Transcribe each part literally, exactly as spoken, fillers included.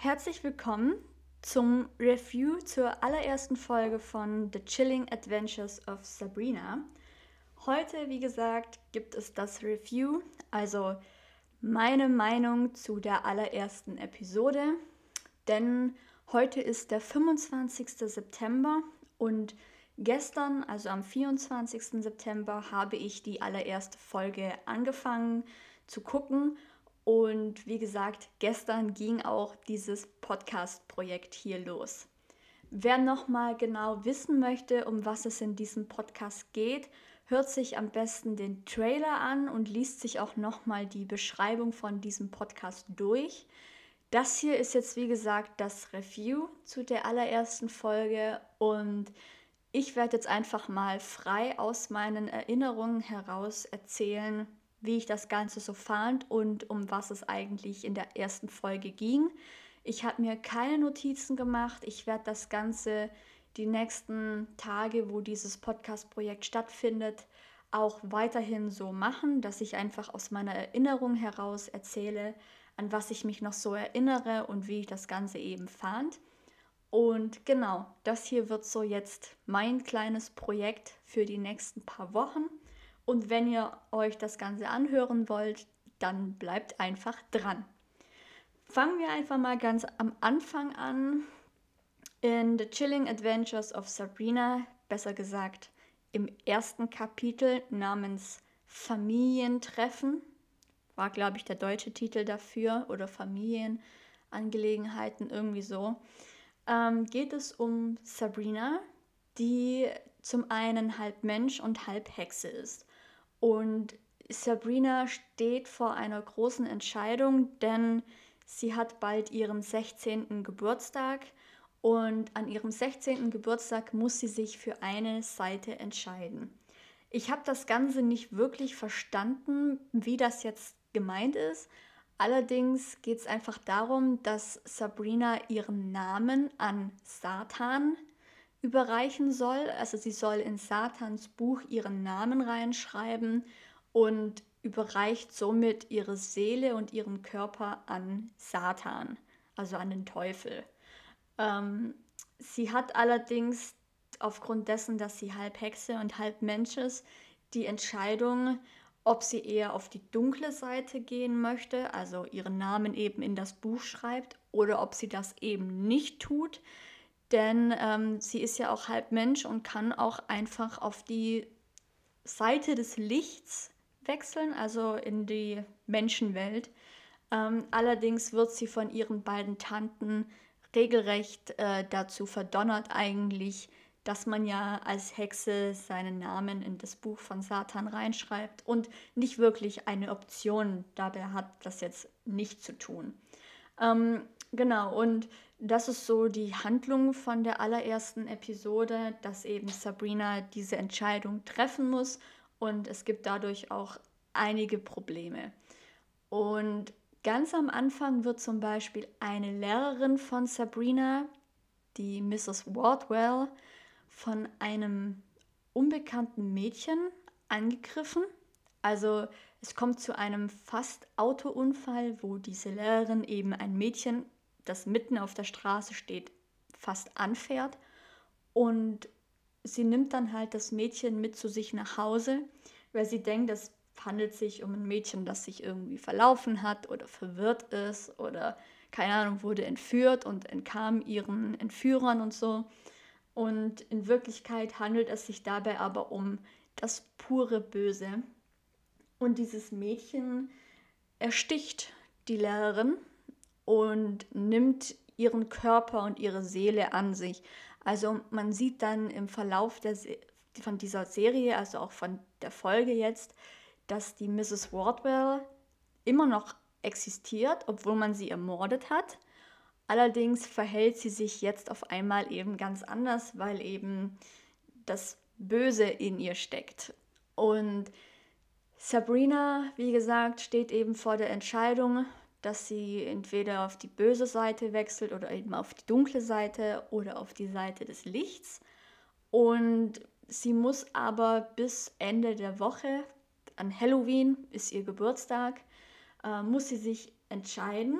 Herzlich willkommen zum Review zur allerersten Folge von The Chilling Adventures of Sabrina. Heute, wie gesagt, gibt es das Review, also meine Meinung zu der allerersten Episode, denn heute ist der fünfundzwanzigste September und gestern, also am vierundzwanzigsten September, habe ich die allererste Folge angefangen zu gucken. Und wie gesagt, gestern ging auch dieses Podcast-Projekt hier los. Wer nochmal genau wissen möchte, um was es in diesem Podcast geht, hört sich am besten den Trailer an und liest sich auch nochmal die Beschreibung von diesem Podcast durch. Das hier ist jetzt, wie gesagt, das Review zu der allerersten Folge und ich werde jetzt einfach mal frei aus meinen Erinnerungen heraus erzählen, wie ich das Ganze so fand und um was es eigentlich in der ersten Folge ging. Ich habe mir keine Notizen gemacht. Ich werde das Ganze die nächsten Tage, wo dieses Podcast-Projekt stattfindet, auch weiterhin so machen, dass ich einfach aus meiner Erinnerung heraus erzähle, an was ich mich noch so erinnere und wie ich das Ganze eben fand. Und genau, das hier wird so jetzt mein kleines Projekt für die nächsten paar Wochen. Und wenn ihr euch das Ganze anhören wollt, dann bleibt einfach dran. Fangen wir einfach mal ganz am Anfang an. In The Chilling Adventures of Sabrina, besser gesagt im ersten Kapitel namens Familientreffen, war glaube ich der deutsche Titel dafür, oder Familienangelegenheiten, irgendwie so, ähm, geht es um Sabrina, die zum einen halb Mensch und halb Hexe ist. Und Sabrina steht vor einer großen Entscheidung, denn sie hat bald ihren sechzehnten Geburtstag und an ihrem sechzehnten Geburtstag muss sie sich für eine Seite entscheiden. Ich habe das Ganze nicht wirklich verstanden, wie das jetzt gemeint ist. Allerdings geht es einfach darum, dass Sabrina ihren Namen an Satan überreichen soll, also sie soll in Satans Buch ihren Namen reinschreiben und überreicht somit ihre Seele und ihren Körper an Satan, also an den Teufel. Ähm, sie hat allerdings aufgrund dessen, dass sie halb Hexe und halb Mensch ist, die Entscheidung, ob sie eher auf die dunkle Seite gehen möchte, also ihren Namen eben in das Buch schreibt, oder ob sie das eben nicht tut. Denn ähm, sie ist ja auch halb Mensch und kann auch einfach auf die Seite des Lichts wechseln, also in die Menschenwelt. Ähm, allerdings wird sie von ihren beiden Tanten regelrecht äh, dazu verdonnert eigentlich, dass man ja als Hexe seinen Namen in das Buch von Satan reinschreibt und nicht wirklich eine Option dabei hat, das jetzt nicht zu tun. Ähm, genau, und das ist so die Handlung von der allerersten Episode, dass eben Sabrina diese Entscheidung treffen muss und es gibt dadurch auch einige Probleme. Und ganz am Anfang wird zum Beispiel eine Lehrerin von Sabrina, die Missus Wardwell, von einem unbekannten Mädchen angegriffen. Also es kommt zu einem fast Autounfall, wo diese Lehrerin eben ein Mädchen, das mitten auf der Straße steht, fast anfährt und sie nimmt dann halt das Mädchen mit zu sich nach Hause, weil sie denkt, es handelt sich um ein Mädchen, das sich irgendwie verlaufen hat oder verwirrt ist oder, keine Ahnung, wurde entführt und entkam ihren Entführern und so. Und in Wirklichkeit handelt es sich dabei aber um das pure Böse. Und dieses Mädchen ersticht die Lehrerin und nimmt ihren Körper und ihre Seele an sich. Also man sieht dann im Verlauf der Se- von dieser Serie, also auch von der Folge jetzt, dass die Missus Wardwell immer noch existiert, obwohl man sie ermordet hat. Allerdings verhält sie sich jetzt auf einmal eben ganz anders, weil eben das Böse in ihr steckt. Und Sabrina, wie gesagt, steht eben vor der Entscheidung, dass sie entweder auf die böse Seite wechselt oder eben auf die dunkle Seite oder auf die Seite des Lichts. Und sie muss aber bis Ende der Woche, an Halloween ist ihr Geburtstag, äh, muss sie sich entscheiden,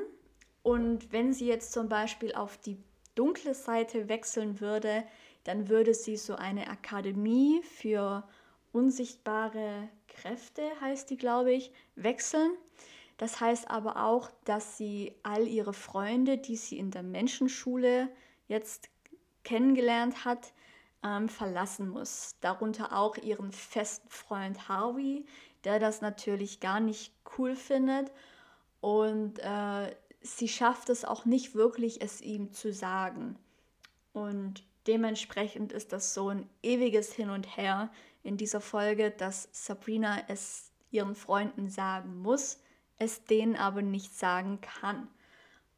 Und wenn sie jetzt zum Beispiel auf die dunkle Seite wechseln würde, dann würde sie so eine Akademie für unsichtbare Kräfte, heißt die, glaube ich, wechseln. Das heißt aber auch, dass sie all ihre Freunde, die sie in der Menschenschule jetzt kennengelernt hat, ähm, verlassen muss. Darunter auch ihren festen Freund Harvey, der das natürlich gar nicht cool findet. Und äh, sie schafft es auch nicht wirklich, es ihm zu sagen. Und dementsprechend ist das so ein ewiges Hin und Her in dieser Folge, dass Sabrina es ihren Freunden sagen muss, es denen aber nicht sagen kann.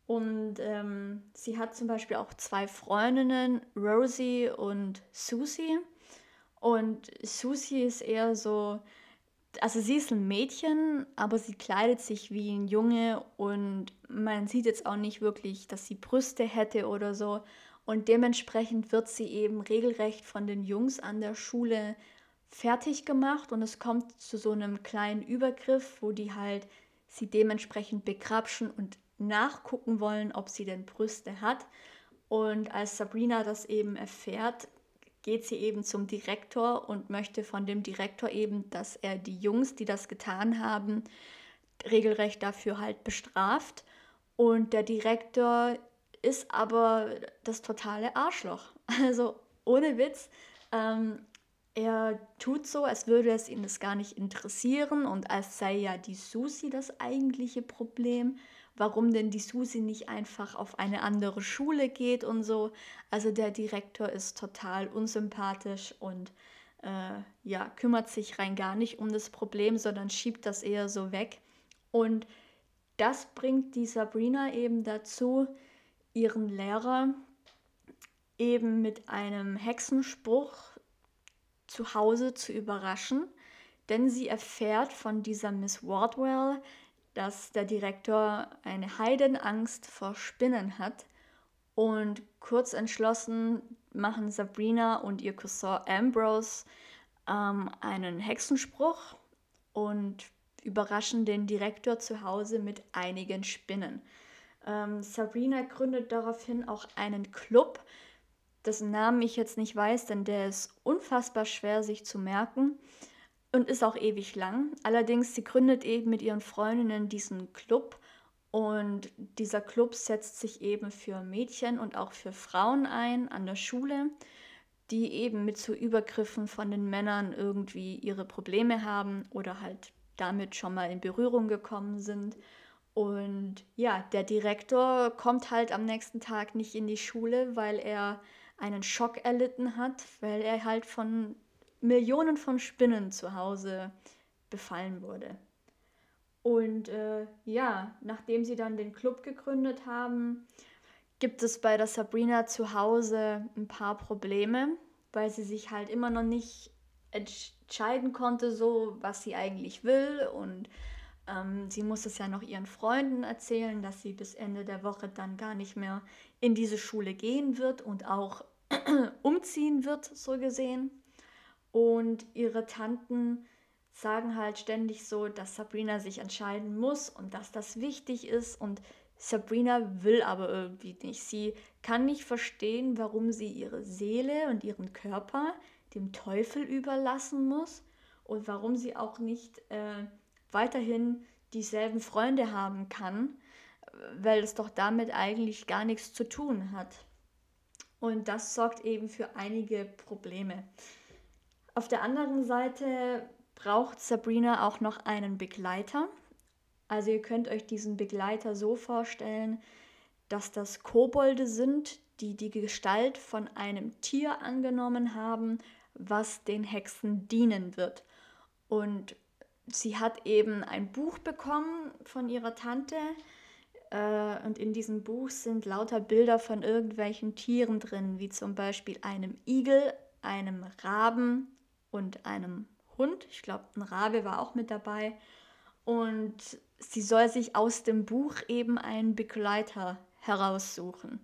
Und ähm, sie hat zum Beispiel auch zwei Freundinnen, Rosie und Susie. Und Susie ist eher so, also sie ist ein Mädchen, aber sie kleidet sich wie ein Junge und man sieht jetzt auch nicht wirklich, dass sie Brüste hätte oder so. Und dementsprechend wird sie eben regelrecht von den Jungs an der Schule fertig gemacht und es kommt zu so einem kleinen Übergriff, wo die halt sie dementsprechend begrapschen und nachgucken wollen, ob sie denn Brüste hat. Und als Sabrina das eben erfährt, geht sie eben zum Direktor und möchte von dem Direktor eben, dass er die Jungs, die das getan haben, regelrecht dafür halt bestraft. Und der Direktor ist aber das totale Arschloch. Also ohne Witz, ähm, er tut so, als würde es ihn das gar nicht interessieren und als sei ja die Susi das eigentliche Problem, warum denn die Susi nicht einfach auf eine andere Schule geht und so. Also der Direktor ist total unsympathisch und äh, ja, kümmert sich rein gar nicht um das Problem, sondern schiebt das eher so weg. Und das bringt die Sabrina eben dazu, ihren Lehrer eben mit einem Hexenspruch zu Hause zu überraschen, denn sie erfährt von dieser Miss Wardwell, dass der Direktor eine Heidenangst vor Spinnen hat und kurz entschlossen machen Sabrina und ihr Cousin Ambrose ähm, einen Hexenspruch und überraschen den Direktor zu Hause mit einigen Spinnen. Ähm, Sabrina gründet daraufhin auch einen Club, dessen Namen ich jetzt nicht weiß, denn der ist unfassbar schwer sich zu merken und ist auch ewig lang. Allerdings, sie gründet eben mit ihren Freundinnen diesen Club und dieser Club setzt sich eben für Mädchen und auch für Frauen ein an der Schule, die eben mit so Übergriffen von den Männern irgendwie ihre Probleme haben oder halt damit schon mal in Berührung gekommen sind. Und ja, der Direktor kommt halt am nächsten Tag nicht in die Schule, weil er einen Schock erlitten hat, weil er halt von Millionen von Spinnen zu Hause befallen wurde. Und äh, ja, nachdem sie dann den Club gegründet haben, gibt es bei der Sabrina zu Hause ein paar Probleme, weil sie sich halt immer noch nicht entscheiden konnte, so was sie eigentlich will. Und sie muss es ja noch ihren Freunden erzählen, dass sie bis Ende der Woche dann gar nicht mehr in diese Schule gehen wird und auch umziehen wird, so gesehen. Und ihre Tanten sagen halt ständig so, dass Sabrina sich entscheiden muss und dass das wichtig ist. Und Sabrina will aber irgendwie nicht. Sie kann nicht verstehen, warum sie ihre Seele und ihren Körper dem Teufel überlassen muss und warum sie auch nicht äh, weiterhin dieselben Freunde haben kann, weil es doch damit eigentlich gar nichts zu tun hat. Und das sorgt eben für einige Probleme. Auf der anderen Seite braucht Sabrina auch noch einen Begleiter. Also ihr könnt euch diesen Begleiter so vorstellen, dass das Kobolde sind, die die Gestalt von einem Tier angenommen haben, was den Hexen dienen wird. Und sie hat eben ein Buch bekommen von ihrer Tante äh, und in diesem Buch sind lauter Bilder von irgendwelchen Tieren drin, wie zum Beispiel einem Igel, einem Raben und einem Hund. Ich glaube, ein Rabe war auch mit dabei. Und sie soll sich aus dem Buch eben einen Begleiter heraussuchen.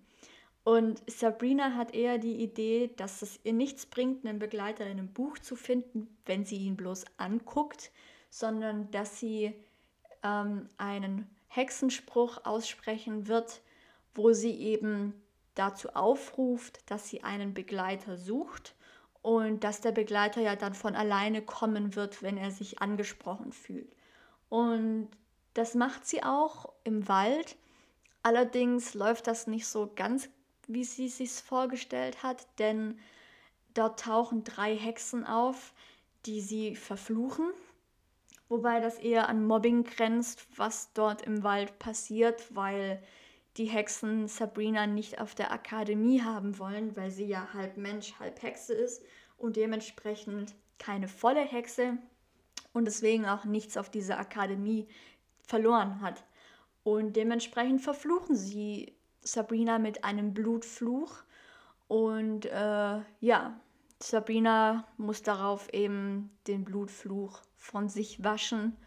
Und Sabrina hat eher die Idee, dass es ihr nichts bringt, einen Begleiter in einem Buch zu finden, wenn sie ihn bloß anguckt, sondern dass sie ähm, einen Hexenspruch aussprechen wird, wo sie eben dazu aufruft, dass sie einen Begleiter sucht und dass der Begleiter ja dann von alleine kommen wird, wenn er sich angesprochen fühlt. Und das macht sie auch im Wald. Allerdings läuft das nicht so ganz, wie sie sich vorgestellt hat, denn dort tauchen drei Hexen auf, die sie verfluchen. Wobei das eher an Mobbing grenzt, was dort im Wald passiert, weil die Hexen Sabrina nicht auf der Akademie haben wollen, weil sie ja halb Mensch, halb Hexe ist und dementsprechend keine volle Hexe und deswegen auch nichts auf dieser Akademie verloren hat. Und dementsprechend verfluchen sie Sabrina mit einem Blutfluch und äh, ja... Sabrina muss darauf eben den Blutfluch von sich waschen,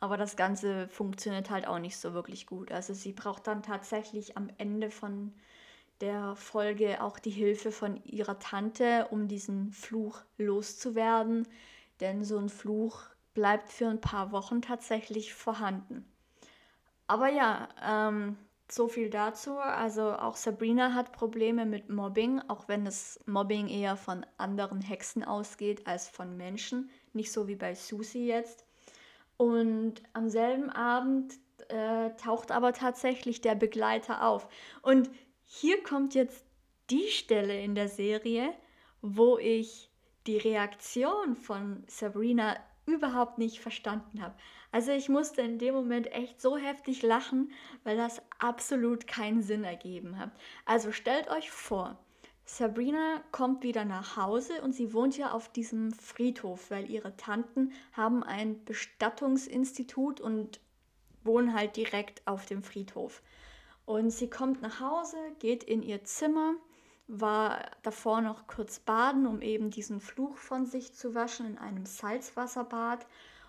aber das Ganze funktioniert halt auch nicht so wirklich gut. Also sie braucht dann tatsächlich am Ende von der Folge auch die Hilfe von ihrer Tante, um diesen Fluch loszuwerden, denn so ein Fluch bleibt für ein paar Wochen tatsächlich vorhanden. Aber ja, ähm... so viel dazu. Also auch Sabrina hat Probleme mit Mobbing, auch wenn das Mobbing eher von anderen Hexen ausgeht als von Menschen. Nicht so wie bei Susie jetzt. Und am selben Abend äh, taucht aber tatsächlich der Begleiter auf. Und hier kommt jetzt die Stelle in der Serie, wo ich die Reaktion von Sabrina überhaupt nicht verstanden habe. Also ich musste in dem Moment echt so heftig lachen, weil das absolut keinen Sinn ergeben hat. Also stellt euch vor, Sabrina kommt wieder nach Hause und sie wohnt ja auf diesem Friedhof, weil ihre Tanten haben ein Bestattungsinstitut und wohnen halt direkt auf dem Friedhof. Und sie kommt nach Hause, geht in ihr Zimmer, war davor noch kurz baden, um eben diesen Fluch von sich zu waschen in einem Salzwasserbad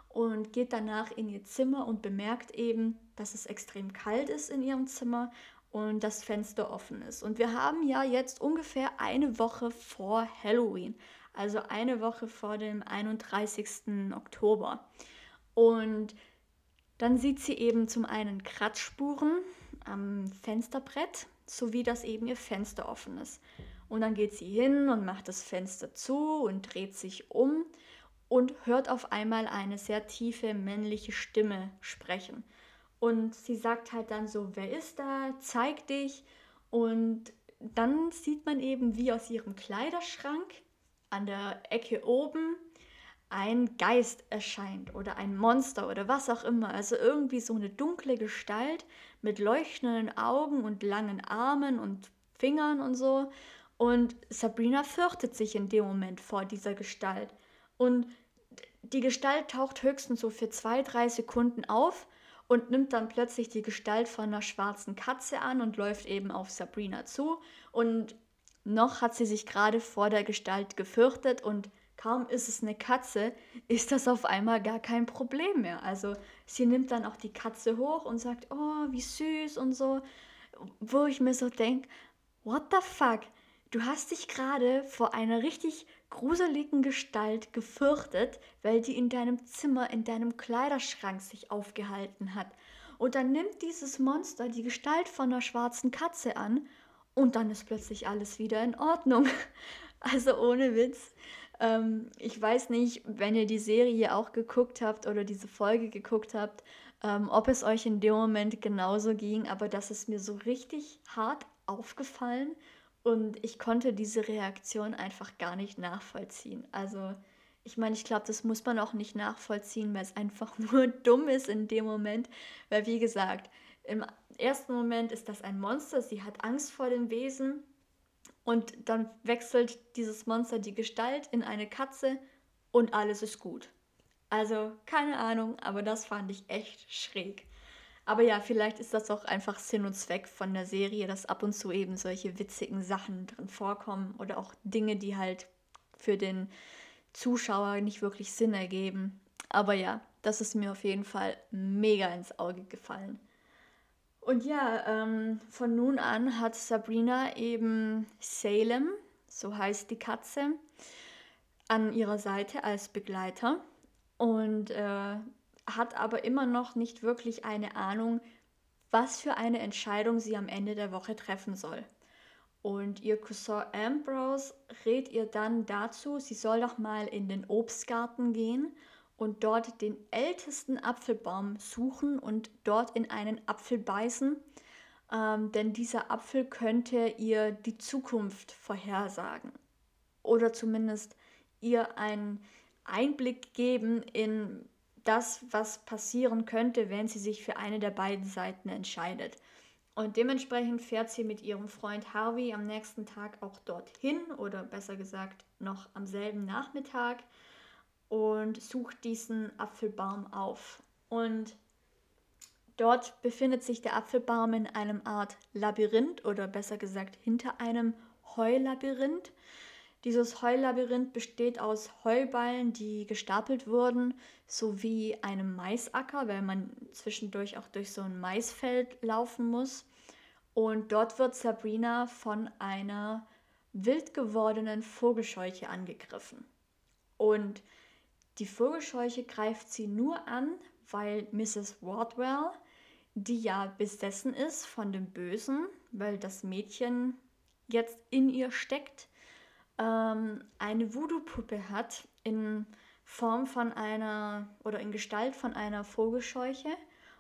und geht danach in ihr Zimmer und bemerkt eben, dass es extrem kalt ist in ihrem Zimmer und das Fenster offen ist. Und wir haben ja jetzt ungefähr eine Woche vor Halloween, also eine Woche vor dem einunddreißigsten Oktober. Und dann sieht sie eben zum einen Kratzspuren am Fensterbrett, sowie dass eben ihr Fenster offen ist. Und dann geht sie hin und macht das Fenster zu und dreht sich um und hört auf einmal eine sehr tiefe männliche Stimme sprechen. Und sie sagt halt dann so, wer ist da? Zeig dich. Und dann sieht man eben, wie aus ihrem Kleiderschrank an der Ecke oben ein Geist erscheint oder ein Monster oder was auch immer. Also irgendwie so eine dunkle Gestalt mit leuchtenden Augen und langen Armen und Fingern und so. Und Sabrina fürchtet sich in dem Moment vor dieser Gestalt. Und die Gestalt taucht höchstens so für zwei, drei Sekunden auf und nimmt dann plötzlich die Gestalt von einer schwarzen Katze an und läuft eben auf Sabrina zu. Und noch hat sie sich gerade vor der Gestalt gefürchtet und kaum ist es eine Katze, ist das auf einmal gar kein Problem mehr. Also sie nimmt dann auch die Katze hoch und sagt, oh, wie süß und so. Wo ich mir so denke, what the fuck? Du hast dich gerade vor einer richtig gruseligen Gestalt gefürchtet, weil die in deinem Zimmer, in deinem Kleiderschrank sich aufgehalten hat. Und dann nimmt dieses Monster die Gestalt von einer schwarzen Katze an und dann ist plötzlich alles wieder in Ordnung. Also ohne Witz. Ich weiß nicht, wenn ihr die Serie auch geguckt habt oder diese Folge geguckt habt, ob es euch in dem Moment genauso ging, aber das ist mir so richtig hart aufgefallen und ich konnte diese Reaktion einfach gar nicht nachvollziehen. Also ich meine, ich glaube, das muss man auch nicht nachvollziehen, weil es einfach nur dumm ist in dem Moment, weil wie gesagt, im ersten Moment ist das ein Monster, sie hat Angst vor dem Wesen. Und dann wechselt dieses Monster die Gestalt in eine Katze und alles ist gut. Also keine Ahnung, aber das fand ich echt schräg. Aber ja, vielleicht ist das auch einfach Sinn und Zweck von der Serie, dass ab und zu eben solche witzigen Sachen drin vorkommen oder auch Dinge, die halt für den Zuschauer nicht wirklich Sinn ergeben. Aber ja, das ist mir auf jeden Fall mega ins Auge gefallen. Und ja, ähm, von nun an hat Sabrina eben Salem, so heißt die Katze, an ihrer Seite als Begleiter und äh, hat aber immer noch nicht wirklich eine Ahnung, was für eine Entscheidung sie am Ende der Woche treffen soll. Und ihr Cousin Ambrose rät ihr dann dazu, sie soll doch mal in den Obstgarten gehen und dort den ältesten Apfelbaum suchen und dort in einen Apfel beißen, ähm, denn dieser Apfel könnte ihr die Zukunft vorhersagen oder zumindest ihr einen Einblick geben in das, was passieren könnte, wenn sie sich für eine der beiden Seiten entscheidet. Und dementsprechend fährt sie mit ihrem Freund Harvey am nächsten Tag auch dorthin oder besser gesagt noch am selben Nachmittag und sucht diesen Apfelbaum auf. Und dort befindet sich der Apfelbaum in einem Art Labyrinth oder besser gesagt hinter einem Heulabyrinth. Dieses Heulabyrinth besteht aus Heuballen, die gestapelt wurden, sowie einem Maisacker, weil man zwischendurch auch durch so ein Maisfeld laufen muss. Und dort wird Sabrina von einer wild gewordenen Vogelscheuche angegriffen. Und die Vogelscheuche greift sie nur an, weil Misses Wardwell, die ja besessen ist von dem Bösen, weil das Mädchen jetzt in ihr steckt, eine Voodoo-Puppe hat in Form von einer oder in Gestalt von einer Vogelscheuche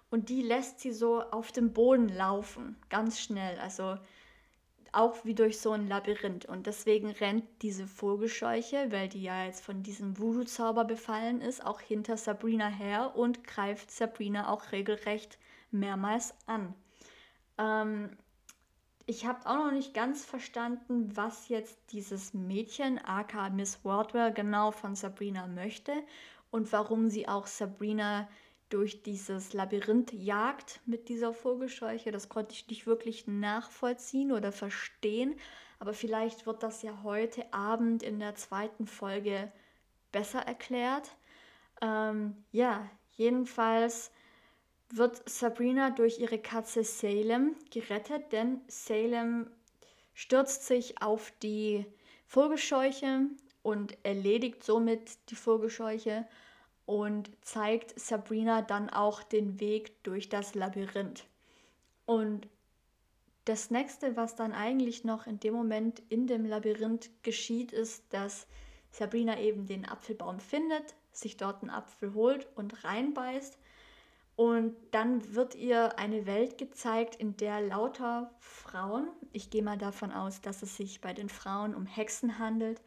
und die lässt sie so auf dem Boden laufen, ganz schnell, also auch wie durch so ein Labyrinth. Und deswegen rennt diese Vogelscheuche, weil die ja jetzt von diesem Voodoo-Zauber befallen ist, auch hinter Sabrina her und greift Sabrina auch regelrecht mehrmals an. Ähm, Ich habe auch noch nicht ganz verstanden, was jetzt dieses Mädchen, aka Miss Wardwell, genau von Sabrina möchte und warum sie auch Sabrina durch dieses Labyrinth jagt mit dieser Vogelscheuche. Das konnte ich nicht wirklich nachvollziehen oder verstehen, aber vielleicht wird das ja heute Abend in der zweiten Folge besser erklärt. Ähm, ja, jedenfalls wird Sabrina durch ihre Katze Salem gerettet, denn Salem stürzt sich auf die Vogelscheuche und erledigt somit die Vogelscheuche und zeigt Sabrina dann auch den Weg durch das Labyrinth. Und das nächste, was dann eigentlich noch in dem Moment in dem Labyrinth geschieht, ist, dass Sabrina eben den Apfelbaum findet, sich dort einen Apfel holt und reinbeißt. Und dann wird ihr eine Welt gezeigt, in der lauter Frauen, ich gehe mal davon aus, dass es sich bei den Frauen um Hexen handelt,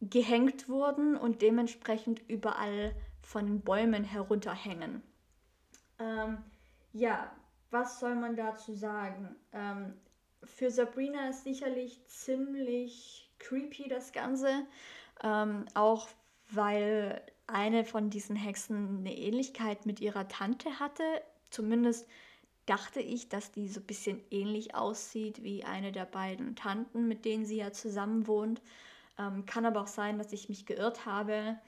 gehängt wurden und dementsprechend überall von den Bäumen herunterhängen. Ähm, ja, was soll man dazu sagen? Ähm, für Sabrina ist sicherlich ziemlich creepy das Ganze, ähm, auch weil eine von diesen Hexen eine Ähnlichkeit mit ihrer Tante hatte. Zumindest dachte ich, dass die so ein bisschen ähnlich aussieht wie eine der beiden Tanten, mit denen sie ja zusammen wohnt. Ähm, kann aber auch sein, dass ich mich geirrt habe.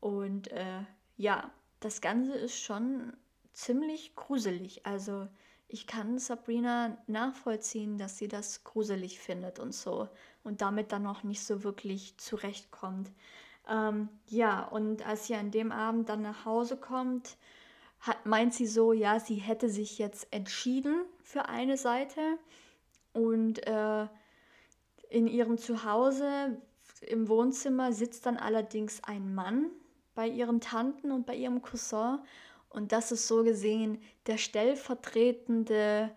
Und äh, ja, das Ganze ist schon ziemlich gruselig. Also ich kann Sabrina nachvollziehen, dass sie das gruselig findet und so. Und damit dann noch nicht so wirklich zurechtkommt. Ähm, ja, und als sie an dem Abend dann nach Hause kommt, hat, meint sie so, ja, sie hätte sich jetzt entschieden für eine Seite. Und äh, in ihrem Zuhause im Wohnzimmer sitzt dann allerdings ein Mann bei ihren Tanten und bei ihrem Cousin. Und das ist so gesehen der stellvertretende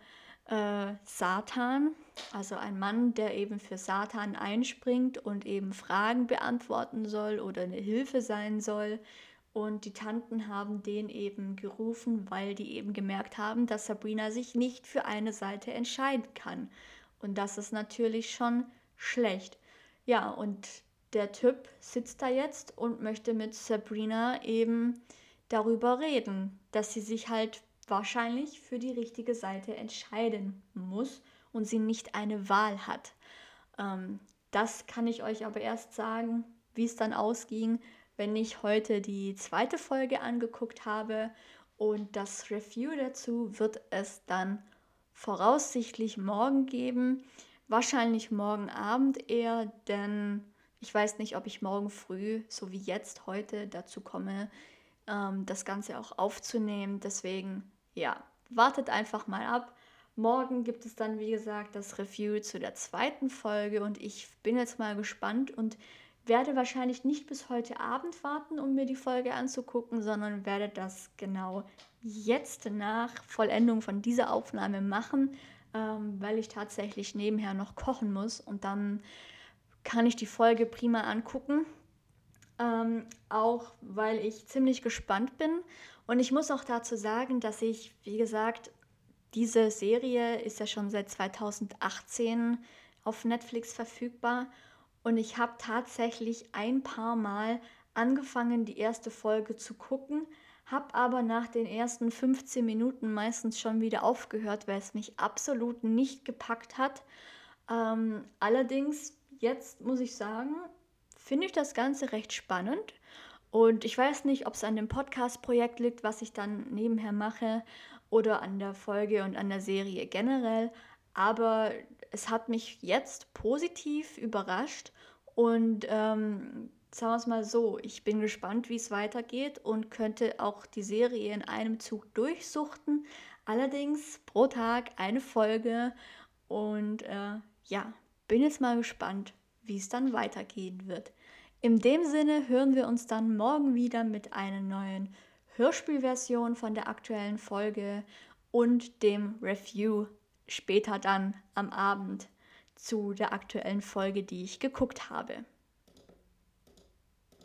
äh, Satan. Also ein Mann, der eben für Satan einspringt und eben Fragen beantworten soll oder eine Hilfe sein soll. Und die Tanten haben den eben gerufen, weil die eben gemerkt haben, dass Sabrina sich nicht für eine Seite entscheiden kann. Und das ist natürlich schon schlecht. Ja, und der Typ sitzt da jetzt und möchte mit Sabrina eben darüber reden, dass sie sich halt wahrscheinlich für die richtige Seite entscheiden muss und sie nicht eine Wahl hat. Ähm, das kann ich euch aber erst sagen, wie es dann ausging, wenn ich heute die zweite Folge angeguckt habe. Und das Review dazu wird es dann voraussichtlich morgen geben. Wahrscheinlich morgen Abend eher, denn ich weiß nicht, ob ich morgen früh, so wie jetzt heute, dazu komme, ähm, das Ganze auch aufzunehmen. Deswegen, ja, wartet einfach mal ab. Morgen gibt es dann, wie gesagt, das Review zu der zweiten Folge und ich bin jetzt mal gespannt und werde wahrscheinlich nicht bis heute Abend warten, um mir die Folge anzugucken, sondern werde das genau jetzt nach Vollendung von dieser Aufnahme machen, ähm, weil ich tatsächlich nebenher noch kochen muss und dann kann ich die Folge prima angucken. Ähm, auch weil ich ziemlich gespannt bin und ich muss auch dazu sagen, dass ich, wie gesagt, diese Serie ist ja schon seit zweitausendachtzehn auf Netflix verfügbar und ich habe tatsächlich ein paar Mal angefangen, die erste Folge zu gucken, habe aber nach den ersten fünfzehn Minuten meistens schon wieder aufgehört, weil es mich absolut nicht gepackt hat. Ähm, allerdings, jetzt muss ich sagen, finde ich das Ganze recht spannend und ich weiß nicht, ob es an dem Podcast-Projekt liegt, was ich dann nebenher mache oder an der Folge und an der Serie generell, aber es hat mich jetzt positiv überrascht und ähm, sagen wir es mal so, ich bin gespannt, wie es weitergeht und könnte auch die Serie in einem Zug durchsuchten, allerdings pro Tag eine Folge und äh, ja, bin jetzt mal gespannt, wie es dann weitergehen wird. In dem Sinne hören wir uns dann morgen wieder mit einer neuen Hörspielversion von der aktuellen Folge und dem Review später dann am Abend zu der aktuellen Folge, die ich geguckt habe.